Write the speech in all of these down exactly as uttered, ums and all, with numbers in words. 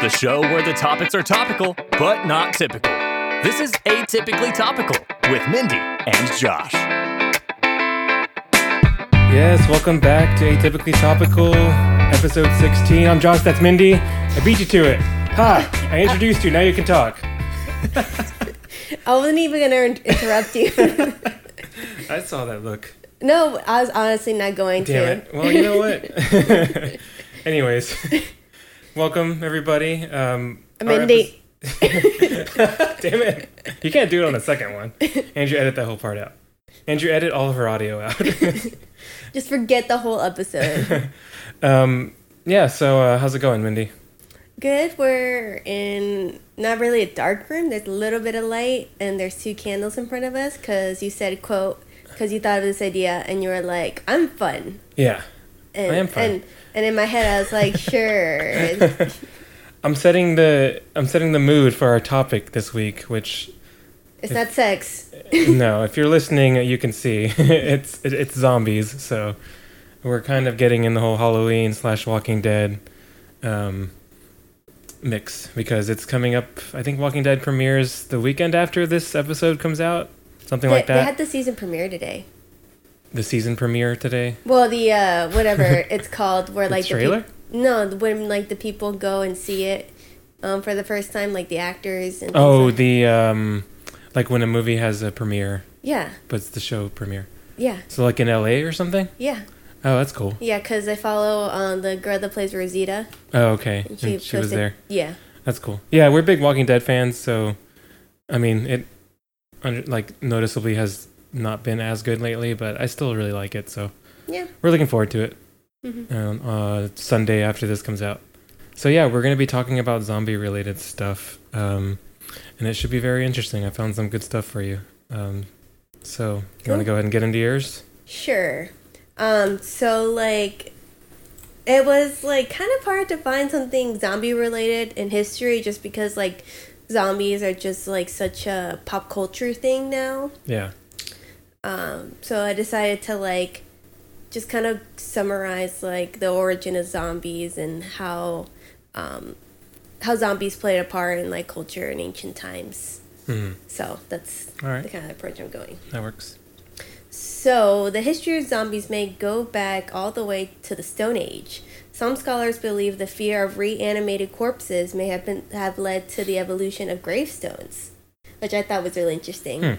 the show where the topics are topical, but not typical. This is Atypically Topical with Mindy and Josh. Yes, welcome back to Atypically Topical, episode sixteen. I'm Josh, that's Mindy. I beat you to it. Hi, I introduced you, now you can talk. I wasn't even going to interrupt you. I saw that look. No, I was honestly not going Damn to. Damn it. Well, you know what? Anyways, welcome, everybody. Um, Mindy. Epi- Damn it. You can't do it on the second one. Andrew, edit that whole part out. Andrew, edit all of her audio out. Just forget the whole episode. um, yeah, so uh, how's it going, Mindy? Good. We're in not really a dark room. There's a little bit of light, and there's two candles in front of us because you said, quote, because you thought of this idea, and you were like, I'm fun. Yeah, and, I am fun. And, and in my head, I was like, sure. I'm setting the I'm setting the mood for our topic this week, which... It's if, not sex. No, if you're listening, you can see. it's it, it's zombies, so we're kind of getting in the whole Halloween slash Walking Dead um, mix, because it's coming up. I think Walking Dead premieres the weekend after this episode comes out. Something they, like that. They had the season premiere today. The season premiere today? Well, the, uh, whatever it's called. Where, like, the trailer? The pe- no, when, like, the people go and see it um, for the first time, like, the actors. And oh, like the, um, like, when a movie has a premiere. Yeah. But it's the show premiere. Yeah. So, like, in L A or something? Yeah. Oh, that's cool. Yeah, because I follow um, the girl that plays Rosita. Oh, okay. And she, and she was there. Yeah. That's cool. Yeah, we're big Walking Dead fans, so, I mean, it... like noticeably has not been as good lately, but I still really like it, so yeah, we're looking forward to it. Mm-hmm. um, uh Sunday after this comes out, so yeah, we're going to be talking about zombie related stuff, um and it should be very interesting. I found some good stuff for you, um so you cool. want to go ahead and get into yours? Sure. Um so, like, it was like kind of hard to find something zombie related in history, just because, like, zombies are just, like, such a pop culture thing now. Yeah. Um, so I decided to, like, just kind of summarize, like, the origin of zombies and how um, how zombies played a part in, like, culture in ancient times. Mm-hmm. So that's All right. the kind of approach I'm going. That works. So the history of zombies may go back all the way to the Stone Age. Some scholars believe the fear of reanimated corpses may have been have led to the evolution of gravestones, which I thought was really interesting. Hmm.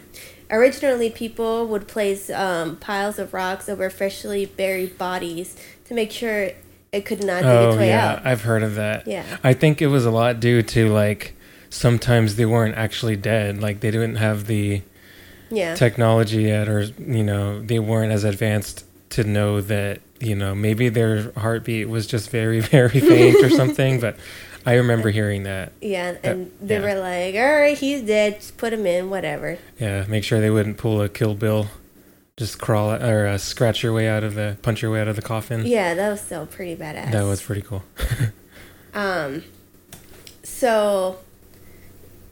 Originally, people would place um, piles of rocks over freshly buried bodies to make sure it could not dig oh, its way yeah. out. I've heard of that. Yeah, I think it was a lot due to, like, sometimes they weren't actually dead, like they didn't have the yeah. technology yet, or, you know, they weren't as advanced to know that. You know, maybe their heartbeat was just very, very faint or something, but I remember hearing that. Yeah, and that, they yeah. were like, all right, he's dead, just put him in, whatever. Yeah, make sure they wouldn't pull a Kill Bill, just crawl, or uh, scratch your way out of the, punch your way out of the coffin. Yeah, that was still pretty badass. That was pretty cool. um, So,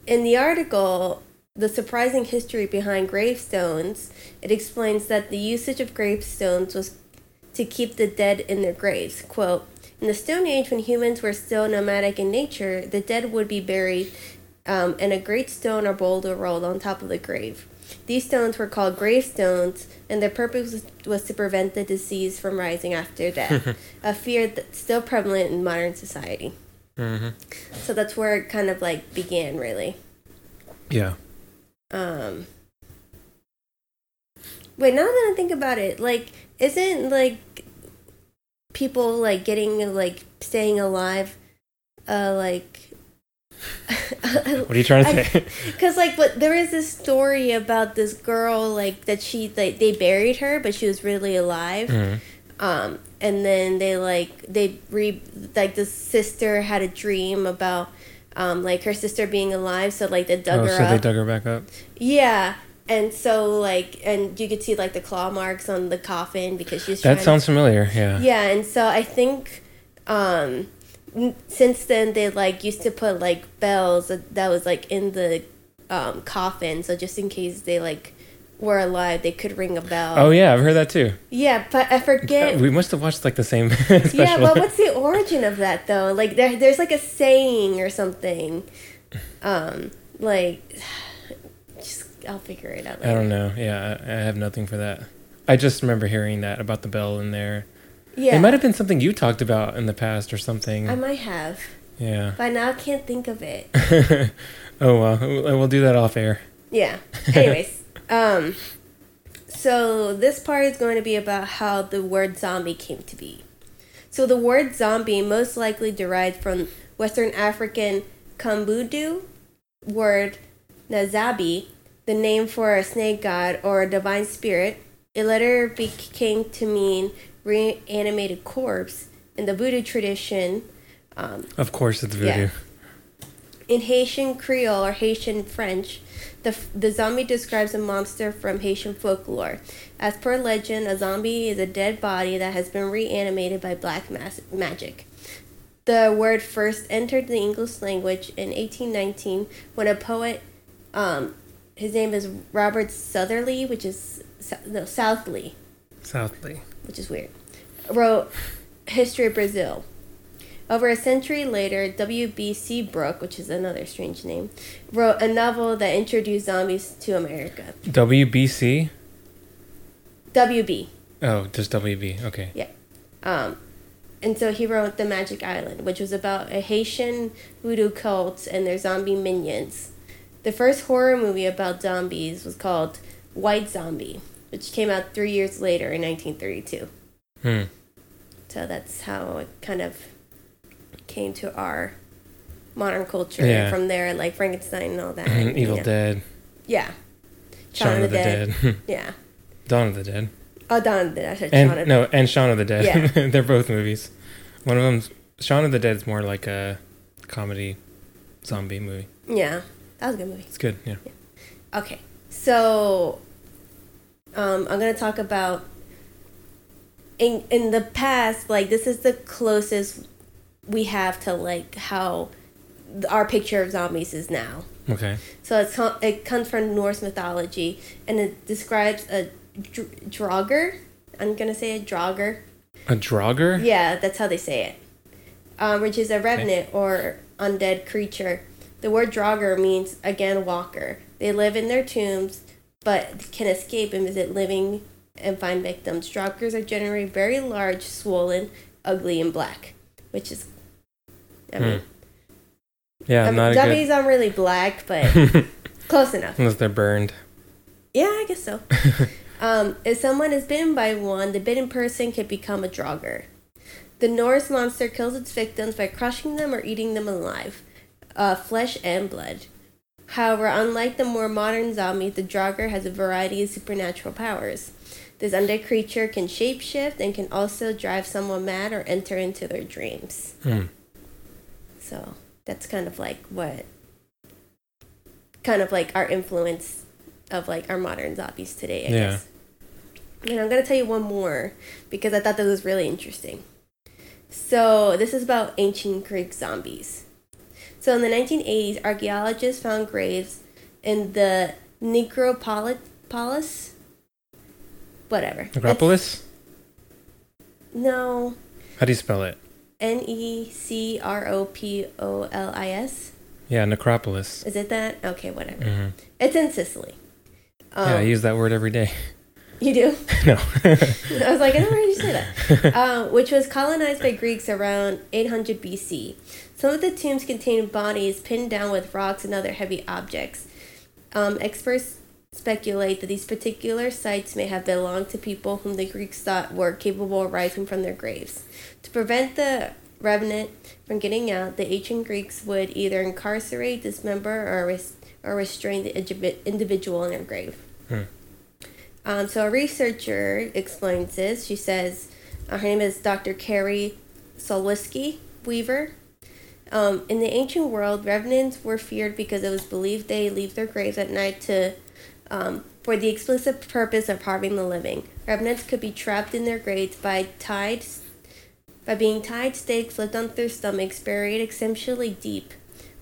in the article, The Surprising History Behind Gravestones, it explains that the usage of gravestones was to keep the dead in their graves. Quote, in the Stone Age, when humans were still nomadic in nature, the dead would be buried um, and a great stone or boulder rolled on top of the grave. These stones were called gravestones, and their purpose was, was to prevent the disease from rising after death, a fear that's still prevalent in modern society. Mm-hmm. So that's where it kind of, like, began, really. Yeah. Um. Wait, now that I think about it, like, isn't, like, people, like, getting, like, staying alive, uh, like... What are you trying to I, say? Because, like, but there is this story about this girl, like, that she, like, they buried her, but she was really alive. Mm-hmm. Um, and then they, like, they, re like, the sister had a dream about, um, like, her sister being alive, so, like, they dug oh, her so up. Oh, so they dug her back up? Yeah. And so, like, and you could see, like, the claw marks on the coffin because she's trying to... That sounds familiar, yeah. Yeah, and so I think um, since then they, like, used to put, like, bells that was, like, in the um, coffin. So just in case they, like, were alive, they could ring a bell. Oh, yeah, I've heard that too. Yeah, but I forget. We must have watched like the same special. Yeah, but what's the origin of that, though? Like, there, there's like a saying or something. Um, like, just, I'll figure it out later. I don't know. Yeah, I, I have nothing for that. I just remember hearing that about the bell in there. Yeah. It might have been something you talked about in the past or something. I might have. Yeah. By now I can't think of it. Oh, well, we'll do that off air. Yeah. Anyways. Um, so this part is going to be about how the word zombie came to be. So the word zombie most likely derived from Western African Kimbundu word Nazabi, the name for a snake god or a divine spirit. It later became to mean reanimated corpse in the voodoo tradition. Um, of course it's voodoo. Yeah. In Haitian Creole or Haitian French, the the zombie describes a monster from Haitian folklore. As per legend, a zombie is a dead body that has been reanimated by black mas- magic. The word first entered the English language in eighteen nineteen when a poet, um, his name is Robert Southey, which is no Southey. Southey, which is weird, wrote History of Brazil. Over a century later, W B Brooke, which is another strange name, wrote a novel that introduced zombies to America. W B C? W B. Oh, just W B. Okay. Yeah. Um, and so he wrote The Magic Island, which was about a Haitian voodoo cult and their zombie minions. The first horror movie about zombies was called White Zombie, which came out three years later in nineteen thirty-two. Hmm. So that's how it kind of came to our modern culture. Yeah. From there, like Frankenstein and all that. Evil, you know. Dead. Yeah. Shaun, Shaun of, of the Dead. Dead. Yeah. Dawn of the Dead. Oh, Dawn of the Dead. I said and, Shaun of No, and Shaun of the Dead. Yeah. They're both movies. One of them's... Shaun of the Dead is more like a comedy zombie movie. Yeah. That was a good movie. It's good, yeah. yeah. Okay. So, um, I'm going to talk about... In, in the past, like, this is the closest... we have to, like, how our picture of zombies is now. Okay. So it's com- it comes from Norse mythology, and it describes a dr- draugr. I'm going to say a draugr. A draugr? Yeah, that's how they say it, um, which is a revenant okay. or undead creature. The word draugr means, again, walker. They live in their tombs, but can escape and visit living and find victims. Draugrs are generally very large, swollen, ugly, and black, which is... I mean, yeah, I mean, not zombies aren't really black, but close enough. Unless they're burned. Yeah, I guess so. um, if someone is bitten by one, the bitten person could become a draugr. The Norse monster kills its victims by crushing them or eating them alive, uh, flesh and blood. However, unlike the more modern zombie, the draugr has a variety of supernatural powers. This undead creature can shapeshift and can also drive someone mad or enter into their dreams. Hmm. So that's kind of like what, kind of like our influence of like our modern zombies today, I yeah. guess. And I'm going to tell you one more because I thought that was really interesting. So this is about ancient Greek zombies. So in the nineteen eighties, archaeologists found graves in the Necropolis. Whatever. Necropolis? No. How do you spell it? N E C R O P O L I S? Yeah, Necropolis. Is it that? Okay, whatever. Mm-hmm. It's in Sicily. Um, yeah, I use that word every day. You do? No. I was like, I never heard you say that. Uh, which was colonized by Greeks around eight hundred B C. Some of the tombs contained bodies pinned down with rocks and other heavy objects. Um, experts speculate that these particular sites may have belonged to people whom the Greeks thought were capable of rising from their graves. To prevent the revenant from getting out, the ancient Greeks would either incarcerate, dismember, or res- or restrain the indi- individual in their grave. Hmm. Um, so a researcher explains this. She says, uh, her name is Doctor Carrie Soliski-Weaver. Um, in the ancient world, revenants were feared because it was believed they leave their graves at night to... Um, for the explicit purpose of harming the living. Revenants could be trapped in their graves by tied, by being tied, staked, flipped onto their stomachs, buried exceptionally deep,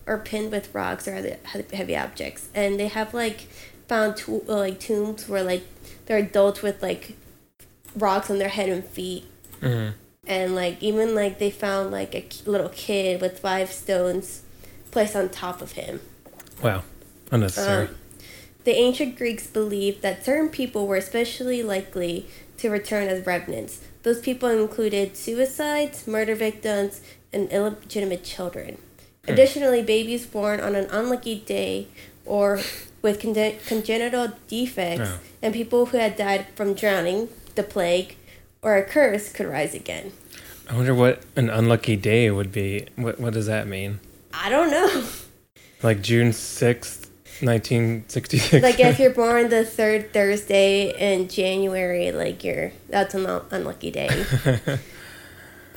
or pinned with rocks or other heavy objects. And they have like found to, uh, like tombs where like they're adults with like rocks on their head and feet. Mm-hmm. And like even like they found like a little kid with five stones placed on top of him. Wow, unnecessary. Um, the ancient Greeks believed that certain people were especially likely to return as remnants. Those people included suicides, murder victims, and illegitimate children. Hmm. Additionally, babies born on an unlucky day or with con- congenital defects oh. and people who had died from drowning, the plague, or a curse could rise again. I wonder what an unlucky day would be. What What does that mean? I don't know. Like June sixth, nineteen sixty-six. Like if you're born the third Thursday in January, like you're that's an unlucky day.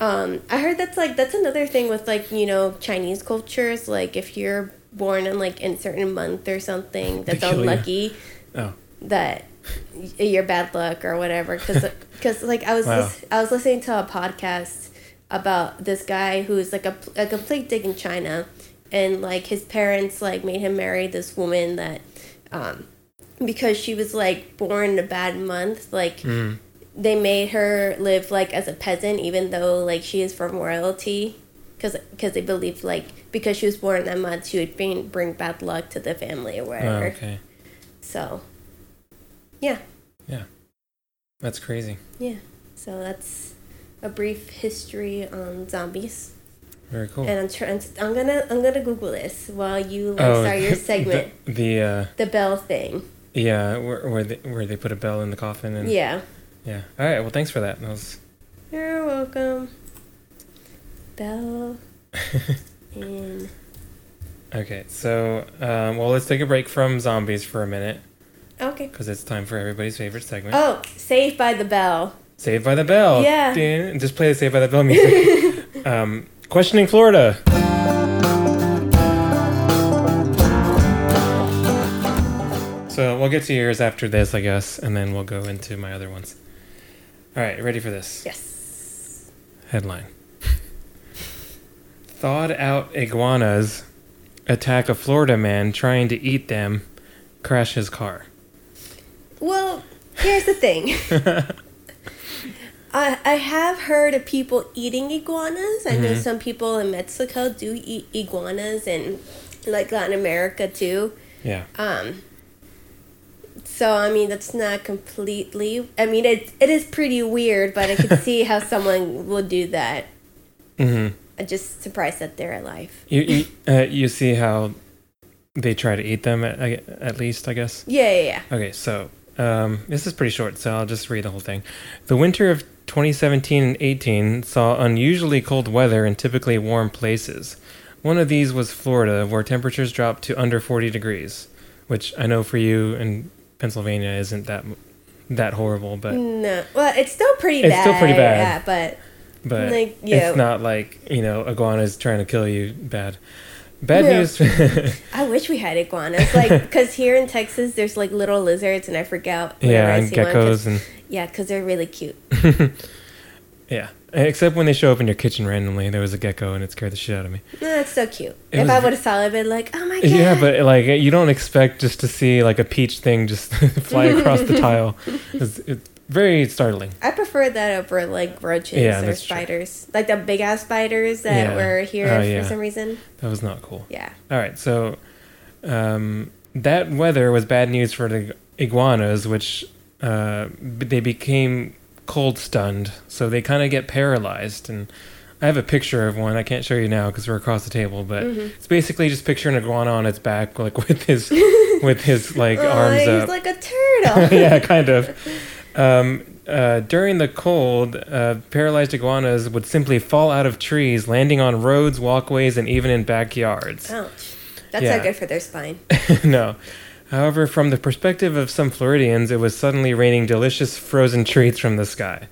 um, I heard that's like that's another thing with like, you know, Chinese cultures. Like if you're born in like in a certain month or something that's unlucky, oh. that your bad luck or whatever. Because because like I was wow. lis- I was listening to a podcast about this guy who's like a, a complete dick in China. And, like, his parents, like, made him marry this woman that, um, because she was, like, born in a bad month, like, mm. they made her live, like, as a peasant, even though, like, she is from royalty. Because cause they believed, like, because she was born in that month, she would bring, bring bad luck to the family or whatever. Oh, okay. So, yeah. Yeah. That's crazy. Yeah. So that's a brief history on zombies. Very cool. And I'm trying. I'm gonna. I'm gonna Google this while you like, oh, start your segment. The the, uh, the bell thing. Yeah, where where they, where they put a bell in the coffin and. Yeah. Yeah. All right. Well, thanks for that. that was... You're welcome. Bell. in. Okay. So, um, well, let's take a break from zombies for a minute. Okay. Because it's time for everybody's favorite segment. Oh, Saved by the Bell. Saved by the Bell. Yeah. Ding. Just play the Saved by the Bell music. um. Questioning Florida. So we'll get to yours after this, I guess, and then we'll go into my other ones. All right, ready for this? Yes. Headline. Thawed out iguanas attack a Florida man trying to eat them, crash his car. Well, here's the thing. I I have heard of people eating iguanas. I mm-hmm. know some people in Mexico do eat iguanas, and like Latin America too. Yeah. Um. So I mean, that's not completely. I mean, it it is pretty weird, but I could see how someone would do that. Mm-hmm. I'm just surprised that they're alive. You you uh, you see how they try to eat them at at least, I guess. Yeah, yeah, yeah. Okay, so. Um, this is pretty short, so I'll just read the whole thing. The winter of twenty seventeen and eighteen saw unusually cold weather in typically warm places. One of these was Florida, where temperatures dropped to under forty degrees, which I know for you in Pennsylvania isn't that that horrible, but no, well, it's still pretty it's bad. It's still pretty bad, yeah, but but like, yeah. It's not like, you know, iguanas trying to kill you bad. Bad no. news. I wish we had iguanas, like, because here in Texas there's like little lizards, and I forget. Yeah, and I see geckos one, and yeah, because they're really cute. Yeah, except when they show up in your kitchen randomly. There was a gecko, and it scared the shit out of me. No, that's so cute. It if was... I would have saw it, I'd been like, oh my god. Yeah, but like you don't expect just to see like a peach thing just fly across the tile. It's, it's very startling. I prefer that over like roaches yeah, or spiders. True. Like the big ass spiders that yeah. were here uh, for yeah. some reason. That was not cool. Yeah. All right. So um, that weather was bad news for the iguanas, which uh, they became cold stunned. So they kind of get paralyzed. And I have a picture of one. I can't show you now because we're across the table. But mm-hmm. it's basically just picture an iguana on its back, like with his, with his like oh, arms he's up. He's like a turtle. Yeah, kind of. Um, uh, during the cold, uh, paralyzed iguanas would simply fall out of trees, landing on roads, walkways, and even in backyards. Ouch. That's yeah. not good for their spine. No. However, from the perspective of some Floridians, it was suddenly raining delicious frozen treats from the sky.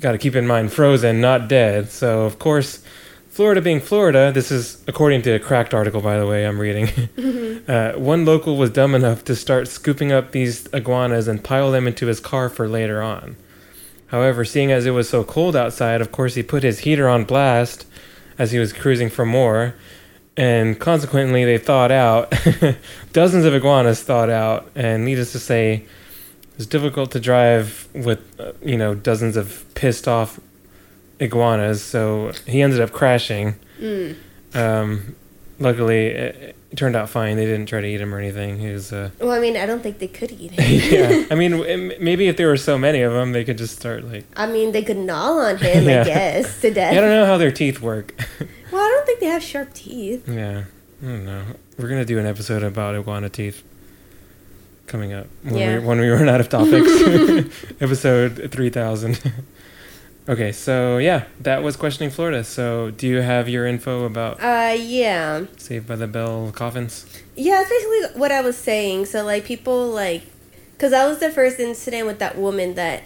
Got to keep in mind, frozen, not dead. So, of course, Florida being Florida, this is according to a Cracked article, by the way, I'm reading. Mm-hmm. Uh, one local was dumb enough to start scooping up these iguanas and pile them into his car for later on. However, seeing as it was so cold outside, of course, he put his heater on blast as he was cruising for more. And consequently, they thawed out. Dozens of iguanas thawed out. And needless to say, it's difficult to drive with, you know, dozens of pissed off iguanas. So he ended up crashing. Mm. Um, luckily, it, it turned out fine. They didn't try to eat him or anything. He was, uh, well, I mean, I don't think they could eat him. Yeah. I mean, it, maybe if there were so many of them, they could just start, like... I mean, they could gnaw on him, yeah. I guess, to death. I don't know how their teeth work. Well, I don't think they have sharp teeth. Yeah. I don't know. We're going to do an episode about iguana teeth. Coming up when, yeah. we, when we run out of topics. Episode three thousand. Okay, so yeah, that was Questioning Florida. So do you have your info about uh yeah Saved by the Bell coffins? Yeah, that's basically what I was saying. So like people like, because that was the first incident with that woman that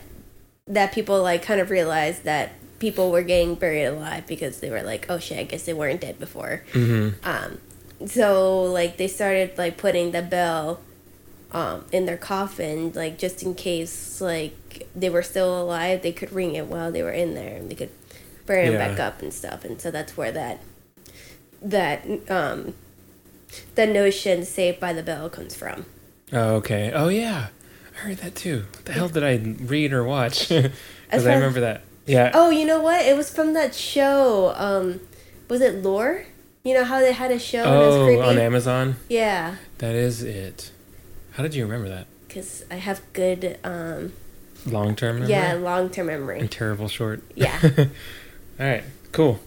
that people like kind of realized that people were getting buried alive because they were like, oh shit, I guess they weren't dead before. Mm-hmm. Um, so like they started like putting the bell Um, in their coffin, like, just in case, like, they were still alive, they could ring it while they were in there, and they could bury them yeah. back up and stuff, and so that's where that, that, um, the notion Saved by the Bell comes from. Oh, okay. Oh, yeah. I heard that, too. What the hell did I read or watch? Because I remember that. Yeah. Oh, you know what? It was from that show, um, was it Lore? You know how they had a show oh, and it was creepy? Oh, on Amazon? Yeah. That is it. How did you remember that? Because I have good... Um, long-term memory? Yeah, long-term memory. And terrible short. Yeah. All right, cool.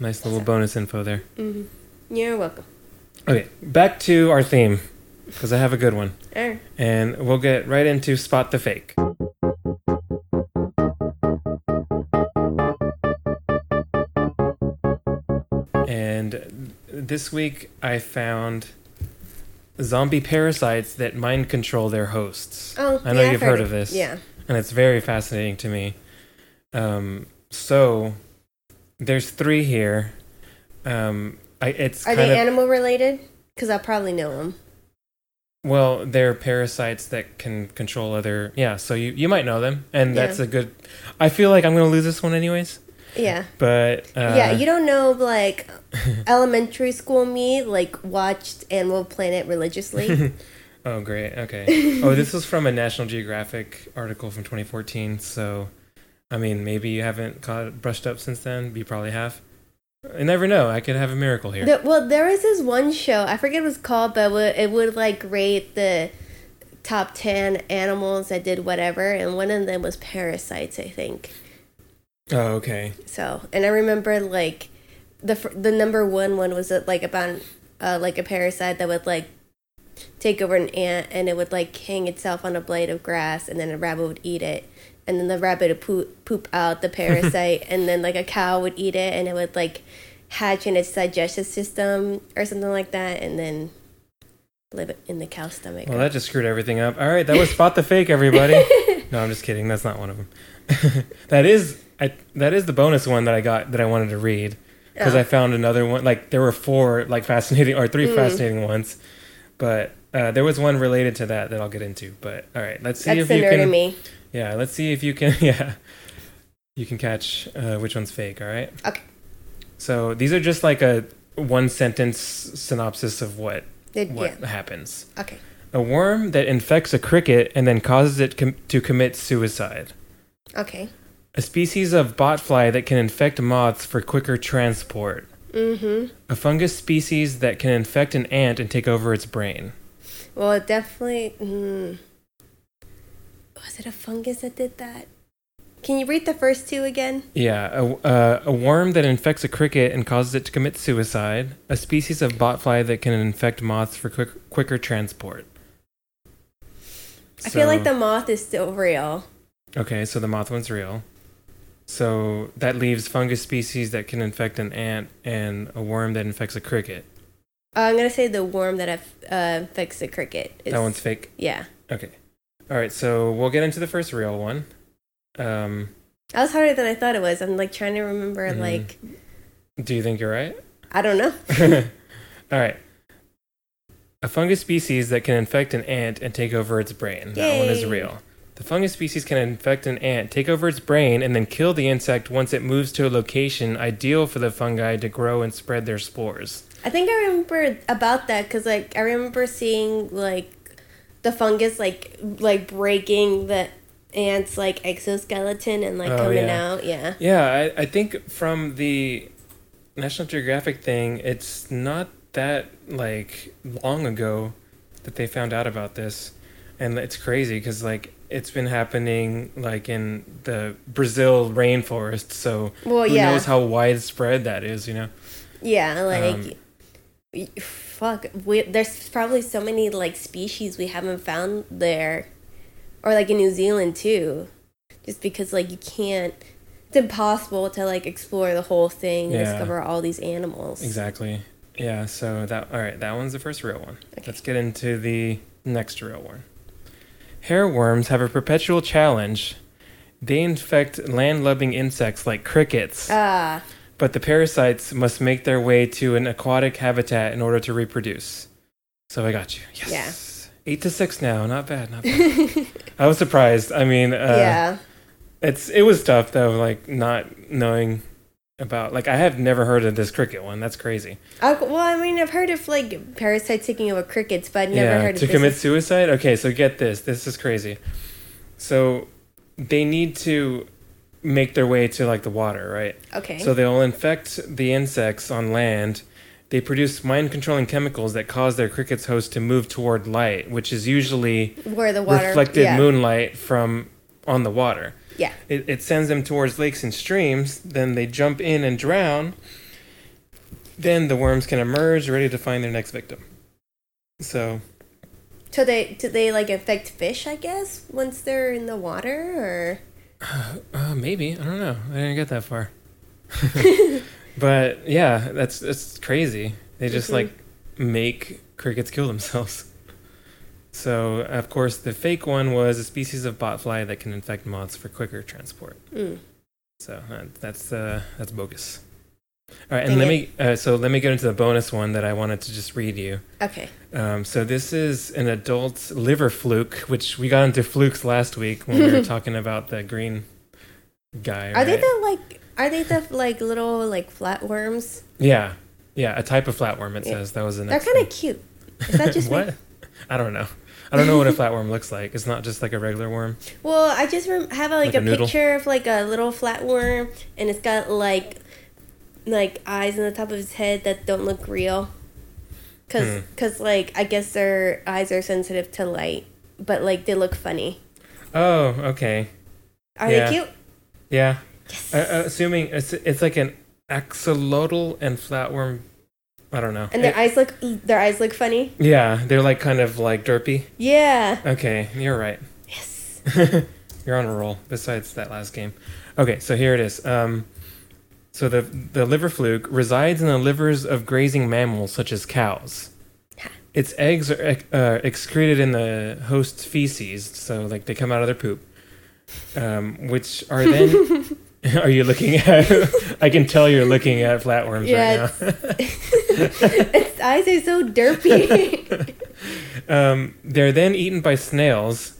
Nice little so. bonus info there. Mm-hmm. You're welcome. Okay, back to our theme, because I have a good one. All right. And we'll get right into Spot the Fake. And this week I found... zombie parasites that mind control their hosts. Oh, I know yeah, you've heard, heard of this. Yeah. And it's very fascinating to me. Um, so there's three here. Um, I, it's Are kind they of, animal related? Because I probably know them. Well, they're parasites that can control other... Yeah, so you, you might know them. And that's yeah. a good... I feel like I'm going to lose this one anyways. Yeah. But uh, yeah, you don't know like elementary school me like watched Animal Planet religiously. Oh great. Okay. Oh, this was from a National Geographic article from twenty fourteen, so I mean, maybe you haven't caught brushed up since then, but you probably have. I never know. I could have a miracle here. The, well, there was this one show. I forget what it's called, but it would, it would like rate the top ten animals that did whatever, and one of them was parasites, I think. Oh, okay. So, and I remember, like, the the number one one was, like, about, uh, like, a parasite that would, like, take over an ant, and it would, like, hang itself on a blade of grass, and then a rabbit would eat it, and then the rabbit would poop, poop out the parasite, and then, like, a cow would eat it, and it would, like, hatch in its digestive system or something like that, and then live in the cow's stomach. Well, that just screwed everything up. All right, that was Spot the Fake, everybody. No, I'm just kidding. That's not one of them. That is... I, that is the bonus one that I got that I wanted to read because oh. I found another one. Like there were four like fascinating or three mm. fascinating ones, but uh, there was one related to that that I'll get into. But all right, let's see That's if you can. Me. Yeah, let's see if you can. Yeah, you can catch uh, which one's fake. All right. Okay. So these are just like a one sentence synopsis of what it, what yeah. happens. Okay. A worm that infects a cricket and then causes it com- to commit suicide. Okay. A species of botfly that can infect moths for quicker transport. Mm-hmm. A fungus species that can infect an ant and take over its brain. Well, it definitely... Mm, was it a fungus that did that? Can you read the first two again? Yeah. A, uh, a worm that infects a cricket and causes it to commit suicide. A species of botfly that can infect moths for quick, quicker transport. I so, feel like the moth is still real. Okay, so the moth one's real. So that leaves fungus species that can infect an ant and a worm that infects a cricket. Uh, I'm going to say the worm that uh, infects a cricket. Is... That one's fake? Yeah. Okay. All right, so we'll get into the first real one. Um, that was harder than I thought it was. I'm, like, trying to remember, mm-hmm. like... Do you think you're right? I don't know. All right. A fungus species that can infect an ant and take over its brain. Yay. That one is real. The fungus species can infect an ant, take over its brain, and then kill the insect once it moves to a location ideal for the fungi to grow and spread their spores. I think I remember about that because, like, I remember seeing, like, the fungus, like, like breaking the ant's, like, exoskeleton and, like, oh, coming yeah. out. Yeah. Yeah, I, I think from the National Geographic thing, it's not that, like, long ago that they found out about this. And it's crazy because, like, it's been happening, like, in the Brazil rainforest. So well, who yeah. knows how widespread that is, you know? Yeah, like, um, fuck. We, there's probably so many, like, species we haven't found there. Or, like, in New Zealand, too. Just because, like, you can't... It's impossible to, like, explore the whole thing and yeah. discover all these animals. Exactly. Yeah, so that... All right, that one's the first real one. Okay. Let's get into the next real one. Hairworms have a perpetual challenge. They infect land-loving insects like crickets, ah. but the parasites must make their way to an aquatic habitat in order to reproduce. So I got you. Yes. Yeah. Eight to six now. Not bad. Not bad. I was surprised. I mean, uh, yeah. it's it was tough though. Like not knowing about like I have never heard of this cricket one. That's crazy. Uh, well, I mean, I've heard of like parasites taking over crickets, but I've never yeah, heard of to this. Commit suicide. Okay, so get this. This is crazy. So they need to make their way to like the water, right? Okay. So they'll infect the insects on land. They produce mind-controlling chemicals that cause their cricket's host to move toward light, which is usually where the water reflected yeah. moonlight from on the water. Yeah. It it sends them towards lakes and streams. Then they jump in and drown. Then the worms can emerge, ready to find their next victim. So. So they do they like infect fish? I guess once they're in the water, or. Uh, uh, maybe I don't know. I didn't get that far. But yeah, that's that's crazy. They just mm-hmm. like make crickets kill themselves. So, of course, the fake one was a species of botfly that can infect moths for quicker transport. Mm. So uh, that's uh, that's bogus. All right, and Dang let it. me uh, so let me go into the bonus one that I wanted to just read you. Okay. Um, so this is an adult liver fluke, which we got into flukes last week when we were talking about the green guy. Are right? they the like? Are they the like little like flatworms? Yeah, yeah, a type of flatworm. It yeah. says that was the next. They're kind of cute. Is that just what? Me? I don't know. I don't know what a flatworm looks like. It's not just like a regular worm. Well, I just rem- have like, like a, a picture of like a little flatworm, and it's got like like eyes on the top of his head that don't look real. Cause, hmm. cause like I guess their eyes are sensitive to light, but like they look funny. Oh, okay. Are yeah. they cute? Yeah. Yes. Uh, assuming it's it's like an axolotl and flatworm. I don't know. And their it, eyes look their eyes look funny? Yeah, they're like kind of like derpy. Yeah. Okay, you're right. Yes. You're on a roll besides that last game. Okay, so here it is. Um, so the the liver fluke resides in the livers of grazing mammals such as cows. Its eggs are ec- uh, excreted in the host's feces, so like they come out of their poop. Um, which are then Are you looking at... I can tell you're looking at flatworms yeah, right now. It's, its eyes are so derpy. um, they're then eaten by snails.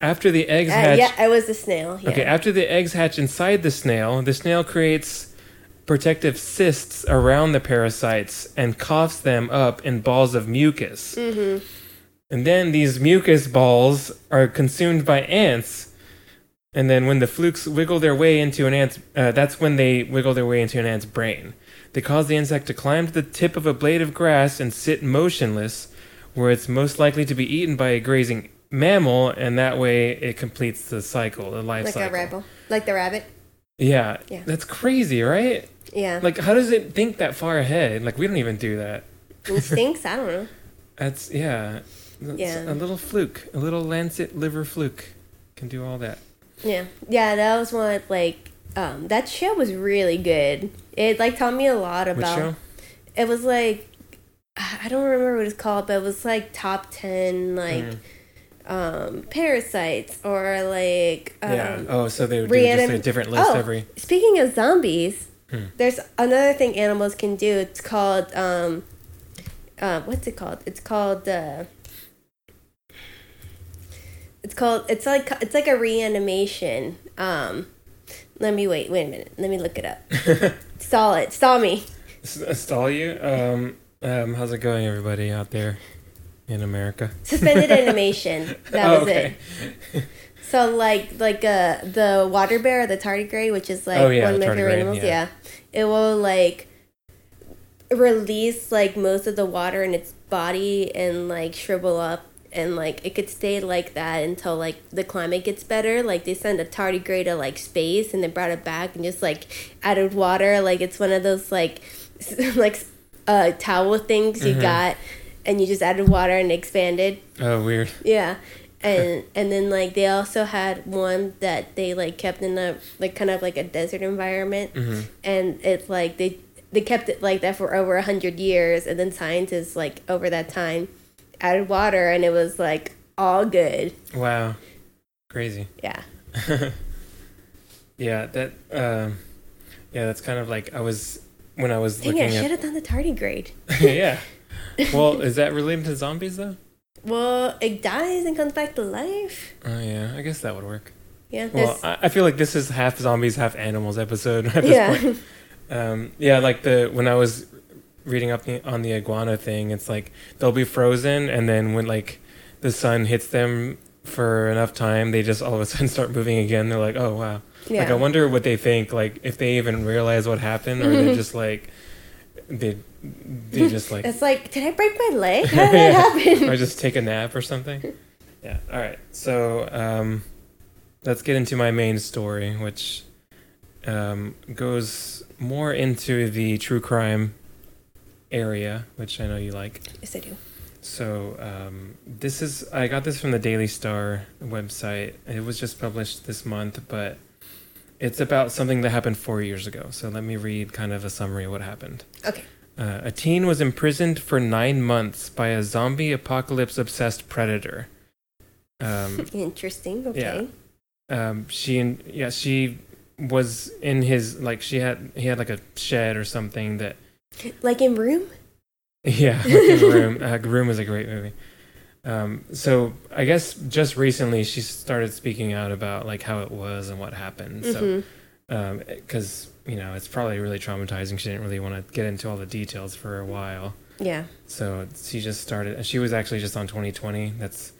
After the eggs uh, hatch... Yeah, I was a snail. Yeah. Okay, after the eggs hatch inside the snail, the snail creates protective cysts around the parasites and coughs them up in balls of mucus. Mm-hmm. And then these mucus balls are consumed by ants... And then when the flukes wiggle their way into an ant's... Uh, that's when they wiggle their way into an ant's brain. They cause the insect to climb to the tip of a blade of grass and sit motionless, where it's most likely to be eaten by a grazing mammal, and that way it completes the cycle, the life like cycle. Like a rabbit. Like the rabbit? Yeah. yeah. That's crazy, right? Yeah. Like, how does it think that far ahead? Like, we don't even do that. Instincts? I don't know. That's... Yeah. That's yeah. A little fluke. A little lancet liver fluke can do all that. Yeah, yeah, that was one, like, um, that show was really good. It, like, taught me a lot about... Which show? It was, like, I don't remember what it's called, but it was, like, top ten, like, mm. um, parasites or, like... Um, yeah, oh, so they would reanim- do just a different list oh, every... Speaking of zombies, hmm. there's another thing animals can do. It's called, um, uh, what's it called? It's called, uh... It's called, it's like, it's like a reanimation. Um, let me wait, wait a minute. Let me look it up. Stall it. Stall me. S- stall you? Um, Um, how's it going, everybody out there in America? Suspended animation. That oh, was okay. it. So like like uh, the water bear, the tardigrade, which is like oh, yeah, one of my favorite animals. Yeah. yeah, it will like release like most of the water in its body and like shrivel up. And, like, it could stay like that until, like, the climate gets better. Like, they sent a tardigrade to, like, space, and they brought it back and just, like, added water. Like, it's one of those, like, like uh, towel things mm-hmm. you got, and you just added water and expanded. Oh, weird. Yeah. And and then, like, they also had one that they, like, kept in a, like, kind of, like, a desert environment. Mm-hmm. And it's, like, they, they kept it like that for over one hundred years, and then scientists, like, over that time... added water, and it was like all good. Wow, crazy. Yeah. yeah, that. Um, yeah, that's kind of like I was when I was Dang looking. It, I should have done the tardigrade. yeah. Well, is that related to zombies though? Well, it dies and comes back to life. Oh yeah, I guess that would work. Yeah. Well, I, I feel like this is half zombies, half animals episode at this yeah. point. Um, yeah, like the when I was. reading up the, on the iguana thing, it's like they'll be frozen, and then when like the sun hits them for enough time, they just all of a sudden start moving again. They're like, oh wow. Yeah. Like I wonder what they think, like if they even realize what happened, or they're just like they they just like it's like, did I break my leg? How did yeah. that happen? Or just take a nap or something. Yeah. All right. So um let's get into my main story, which um goes more into the true crime area, which I know you like. Yes, I do. So um, this is, I got this from the Daily Star website. It was just published this month, but it's about something that happened four years ago. So let me read kind of a summary of what happened. Okay. Uh, a teen was imprisoned for nine months by a zombie apocalypse-obsessed predator. Um, Interesting. Okay. Yeah. Um, she, in, yeah, she was in his, like, she had, he had like a shed or something that Like in Room? Yeah, like in Room. uh, Room is a great movie. Um, so I guess just recently she started speaking out about like how it was and what happened. Mm-hmm. So, because, um, you know, it's probably really traumatizing. She didn't really want to get into all the details for a while. Yeah. So she just started. She was actually just on Twenty Twenty. That's,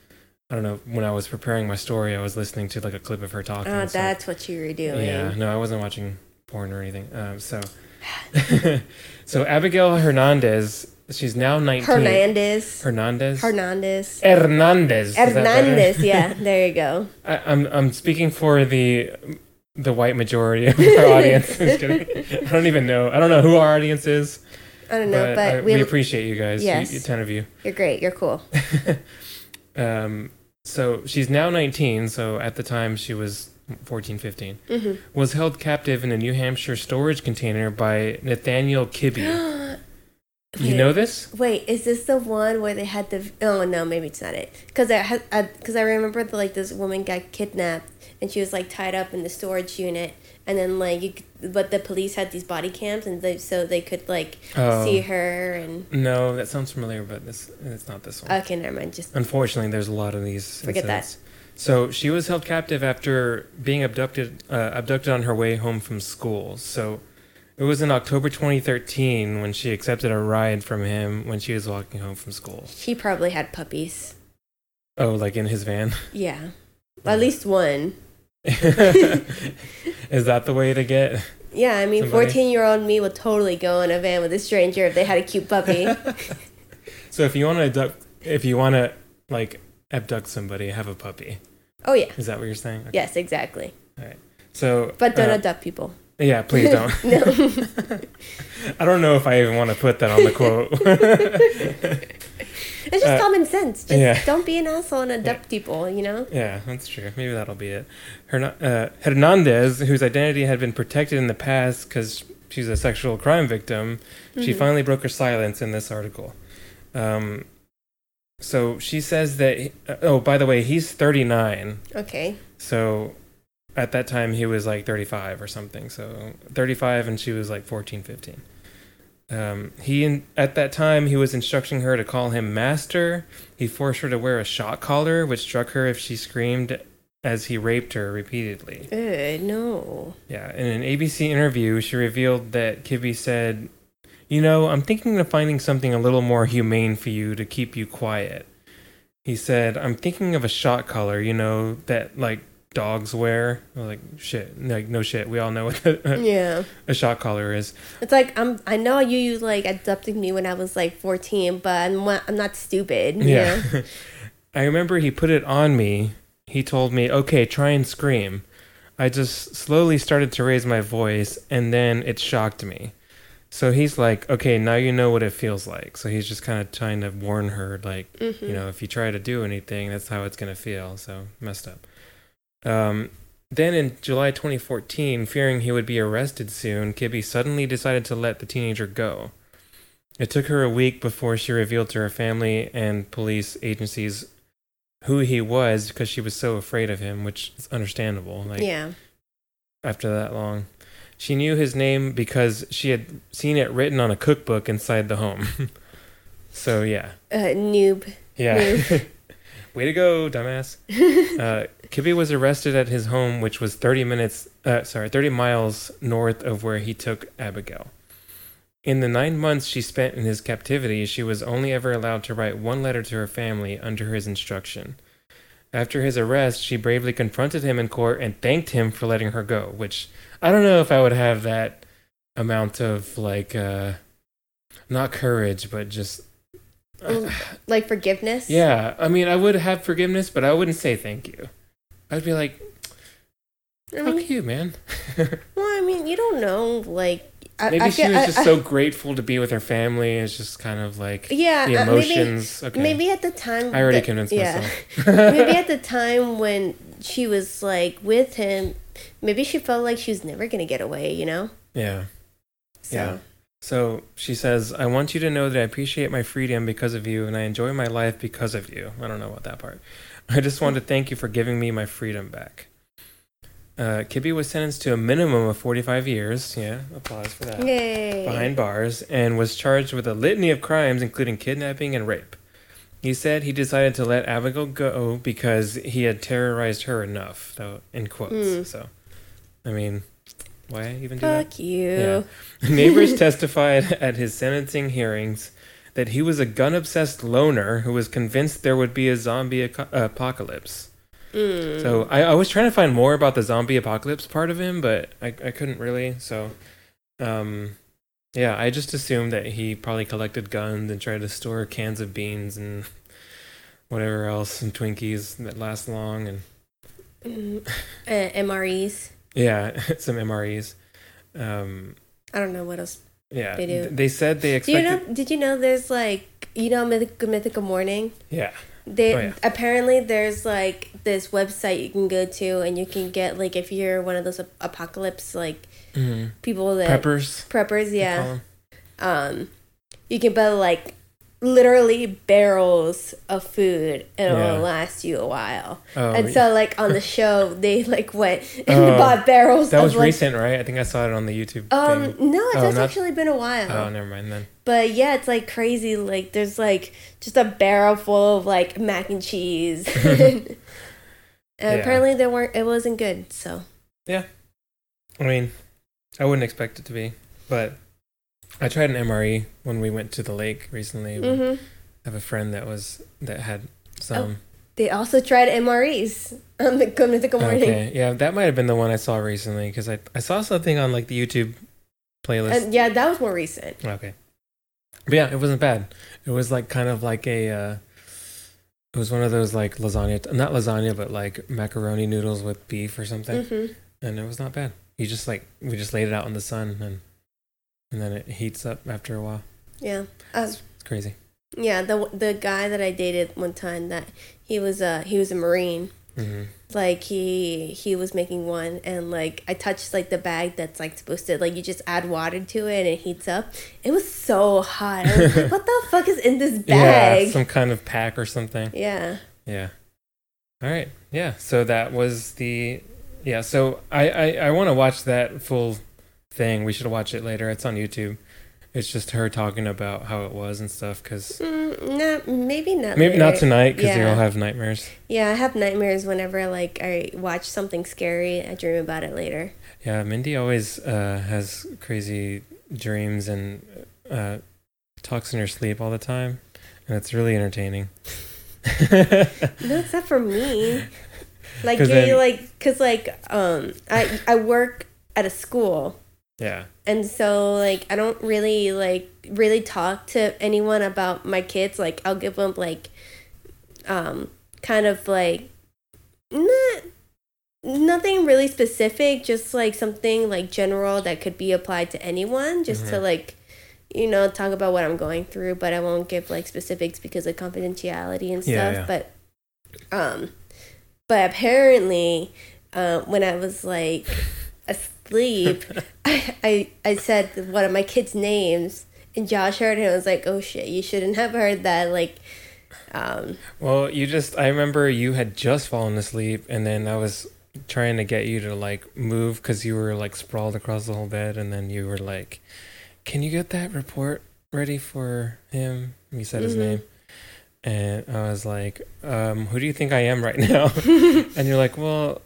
I don't know, when I was preparing my story, I was listening to like a clip of her talking. Oh, that's so, what you were doing. Yeah, no, I wasn't watching porn or anything. Um, so... So Abigail Hernandez, she's now nineteen. Hernandez. Hernandez. Hernandez. Hernandez. Hernandez. Yeah, there you go. I, I'm I'm speaking for the the white majority of our audience. Just kidding. I don't even know. I don't know who our audience is. I don't know, but, but I, we, we have, appreciate you guys. Yes, you, ten of you. You're great. You're cool. um. So she's now nineteen. So at the time she was. fourteen, fifteen mm-hmm. was held captive in a New Hampshire storage container by Nathaniel Kibbe. Wait, you know this? Wait, is this the one where they had the? Oh no, maybe it's not it. Because I because I, I remember the, like this woman got kidnapped and she was like tied up in the storage unit, and then like you, but the police had these body cams, and they, so they could like oh. see her and. No, that sounds familiar, but this it's not this one. Okay, never mind. Just unfortunately, there's a lot of these. Forget incidents. that. So she was held captive after being abducted uh, abducted on her way home from school. So it was in October twenty thirteen when she accepted a ride from him when she was walking home from school. He probably had puppies. Oh, like in his van? Yeah. At least one. Is that the way to get? Yeah, I mean, fourteen-year-old me would totally go in a van with a stranger if they had a cute puppy. So if you want to abduct, if you want to, like... abduct somebody, have a puppy. Oh yeah. Is that what you're saying? Okay. Yes, exactly. All right. So. But don't uh, abduct people. Yeah, please don't. No. I don't know if I even want to put that on the quote. It's just uh, common sense. Just yeah. Don't be an asshole and abduct yeah. people. You know. Yeah, that's true. Maybe that'll be it. Hern- uh, Hernandez, whose identity had been protected in the past because she's a sexual crime victim, mm-hmm. she finally broke her silence in this article. Um. So she says that, oh, by the way, he's thirty-nine. Okay. So at that time he was like thirty-five or something. So thirty-five and she was like fourteen, fifteen. Um, he in, at that time he was instructing her to call him master. He forced her to wear a shock collar, which struck her if she screamed as he raped her repeatedly. Uh, no. Yeah. In an A B C interview, she revealed that Kibbe said... You know, I'm thinking of finding something a little more humane for you to keep you quiet. He said, I'm thinking of a shock collar, you know, that, like, dogs wear. Like, shit. Like, no shit. We all know what a, yeah. a shock collar is. It's like, I'm, I know you, like, adopted me when I was, like, fourteen, but I'm, I'm not stupid. Yeah. You know? I remember he put it on me. He told me, okay, try and scream. I just slowly started to raise my voice, and then it shocked me. So he's like, okay, now you know what it feels like. So he's just kind of trying to warn her, like, mm-hmm. you know, if you try to do anything, that's how it's going to feel. So messed up. Um, then in July twenty fourteen, fearing he would be arrested soon, Kibbe suddenly decided to let the teenager go. It took her a week before she revealed to her family and police agencies who he was because she was so afraid of him, which is understandable. Like, yeah. After that long. She knew his name because she had seen it written on a cookbook inside the home. So, yeah. Uh, noob. Yeah. Noob. Way to go, dumbass. uh, Kibbe was arrested at his home, which was thirty minutes, uh, sorry, thirty miles north of where he took Abigail. In the nine months she spent in his captivity, she was only ever allowed to write one letter to her family under his instruction. After his arrest, she bravely confronted him in court and thanked him for letting her go, which I don't know if I would have that amount of, like, uh, not courage, but just... Uh, like forgiveness? Yeah. I mean, I would have forgiveness, but I wouldn't say thank you. I'd be like, I mean, fuck you, man. Well, I mean, you don't know, like... I, maybe I, she was I, just I, so grateful to be with her family. It's just kind of like yeah, the emotions. Uh, maybe, okay. maybe at the time... I already that, convinced yeah. myself. Maybe at the time when she was like with him, maybe she felt like she was never going to get away, you know? Yeah. So. Yeah. So she says, I want you to know that I appreciate my freedom because of you and I enjoy my life because of you. I don't know about that part. I just want to thank you for giving me my freedom back. Uh, Kibbe was sentenced to a minimum of forty-five years. Yeah, applause for that. Yay. Behind bars, and was charged with a litany of crimes, including kidnapping and rape. He said he decided to let Abigail go because he had terrorized her enough. So, in quotes. Mm. So, I mean, why even do Fuck that? Fuck you. Yeah. Neighbors testified at his sentencing hearings that he was a gun-obsessed loner who was convinced there would be a zombie ac- apocalypse. Mm. So I, I was trying to find more about the zombie apocalypse part of him, but I, I couldn't really. So, um, yeah, I just assumed that he probably collected guns and tried to store cans of beans and whatever else and Twinkies that last long and mm. uh, M R Es. Yeah, some M R Es. Um, I don't know what else. Yeah, they do. They said they expected. Do you know, did you know there's like you know Myth- Good Mythical Morning? Yeah. They oh, yeah. Apparently there's like this website you can go to and you can get like if you're one of those ap- apocalypse like mm-hmm. people that preppers preppers yeah um you can buy like literally barrels of food and yeah. it'll last you a while oh, and so like on the show they like went and oh, bought barrels that was of, recent like, right I think I saw it on the YouTube um thing. No it's oh, not... actually been a while oh never mind then but yeah, it's like crazy. Like there's like just a barrel full of like mac and cheese. and yeah. Apparently there weren't. It wasn't good. So yeah, I mean, I wouldn't expect it to be. But I tried an M R E when we went to the lake recently. Mm-hmm. I have a friend that was that had some. Oh, they also tried M R Es on the Good Mythical Morning. Okay, yeah, that might have been the one I saw recently because I I saw something on like the YouTube playlist. Uh, yeah, that was more recent. Okay. But yeah, it wasn't bad. It was like kind of like a, uh, it was one of those like lasagna, not lasagna, but like macaroni noodles with beef or something. Mm-hmm. And it was not bad. You just like, we just laid it out in the sun and and then it heats up after a while. Yeah. Um, it's, it's crazy. Yeah. The the guy that I dated one time that he was a, he was a Marine. Mm-hmm. Like he he was making one and like I touched like the bag that's like supposed to like you just add water to it and it heats up. It was so hot. I was like, what the fuck is in this bag? Yeah, some kind of pack or something. Yeah. Yeah. All right. Yeah. So that was the yeah. So I I, I want to watch that full thing. We should watch it later. It's on YouTube. It's just her talking about how it was and stuff, because... Mm, not, maybe not. Maybe later. Not tonight, because yeah. You'll have nightmares. Yeah, I have nightmares whenever, like, I watch something scary. I dream about it later. Yeah, Mindy always uh, has crazy dreams, and uh, talks in her sleep all the time, and it's really entertaining. No, except for me. Like, Cause you're then, like, cause like, um, I I work at a school. Yeah. And so, like, I don't really, like, really talk to anyone about my kids. Like, I'll give them, like, um, kind of, like, not, nothing really specific, just, like, something, like, general that could be applied to anyone, just mm-hmm. to, like, you know, talk about what I'm going through, but I won't give, like, specifics because of confidentiality and stuff. Yeah, yeah. But, um, but apparently, uh, when I was, like... asleep, I, I I said one of my kids' names, and Josh heard it and was like, oh shit, you shouldn't have heard that. Like, um well, you just I remember you had just fallen asleep, and then I was trying to get you to like move because you were like sprawled across the whole bed, and then you were like, can you get that report ready for him? And you said mm-hmm. his name, and I was like, um who do you think I am right now? And you're like, well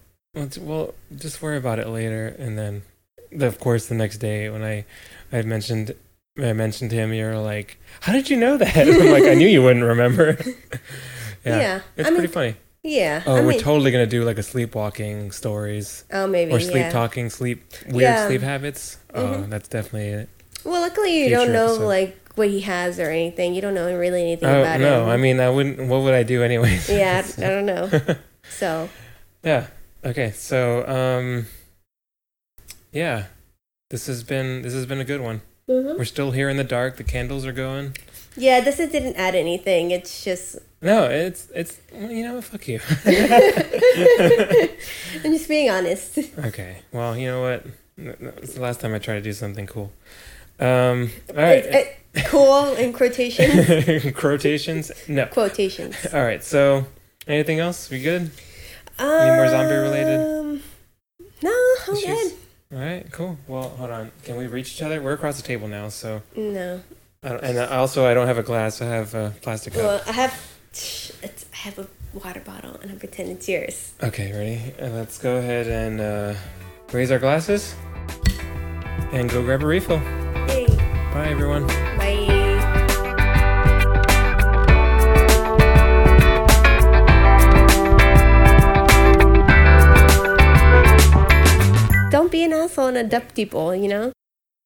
Well, just worry about it later. And then, of course, the next day when I, I mentioned, I mentioned him, you're like, "How did you know that?" And I'm like, "I knew you wouldn't remember." yeah, yeah, it's I pretty mean, funny. Yeah. Oh, I we're mean, totally gonna do like a sleepwalking stories. Oh, maybe. Or sleep yeah. talking, sleep weird yeah. sleep habits. Mm-hmm. Oh, that's definitely it. Well, luckily you don't know episode. like what he has or anything. You don't know really anything oh, about no. him. No, I mean, I wouldn't. What would I do anyways? Yeah, I don't know. So. Yeah. Okay, so um, yeah, this has been this has been a good one. Mm-hmm. We're still here in the dark. The candles are going. Yeah, this it didn't add anything. It's just no. It's it's well, you know, fuck you. I'm just being honest. Okay. Well, you know what? It's the last time I try to do something cool. Um, all right. It's, it's cool in quotations. quotations. No. Quotations. All right. So, anything else? We good? Any more zombie related? No, I'm good. All right, cool. Well, hold on. Can we reach each other? We're across the table now, so. No. I don't, and also, I don't have a glass. I have a plastic cup. Well, I have. It's, I have a water bottle, and I pretend it's yours. Okay, ready? And let's go ahead and uh, raise our glasses, and go grab a refill. Yay! Bye, everyone. Bye. Don't be an asshole and adopt people, you know?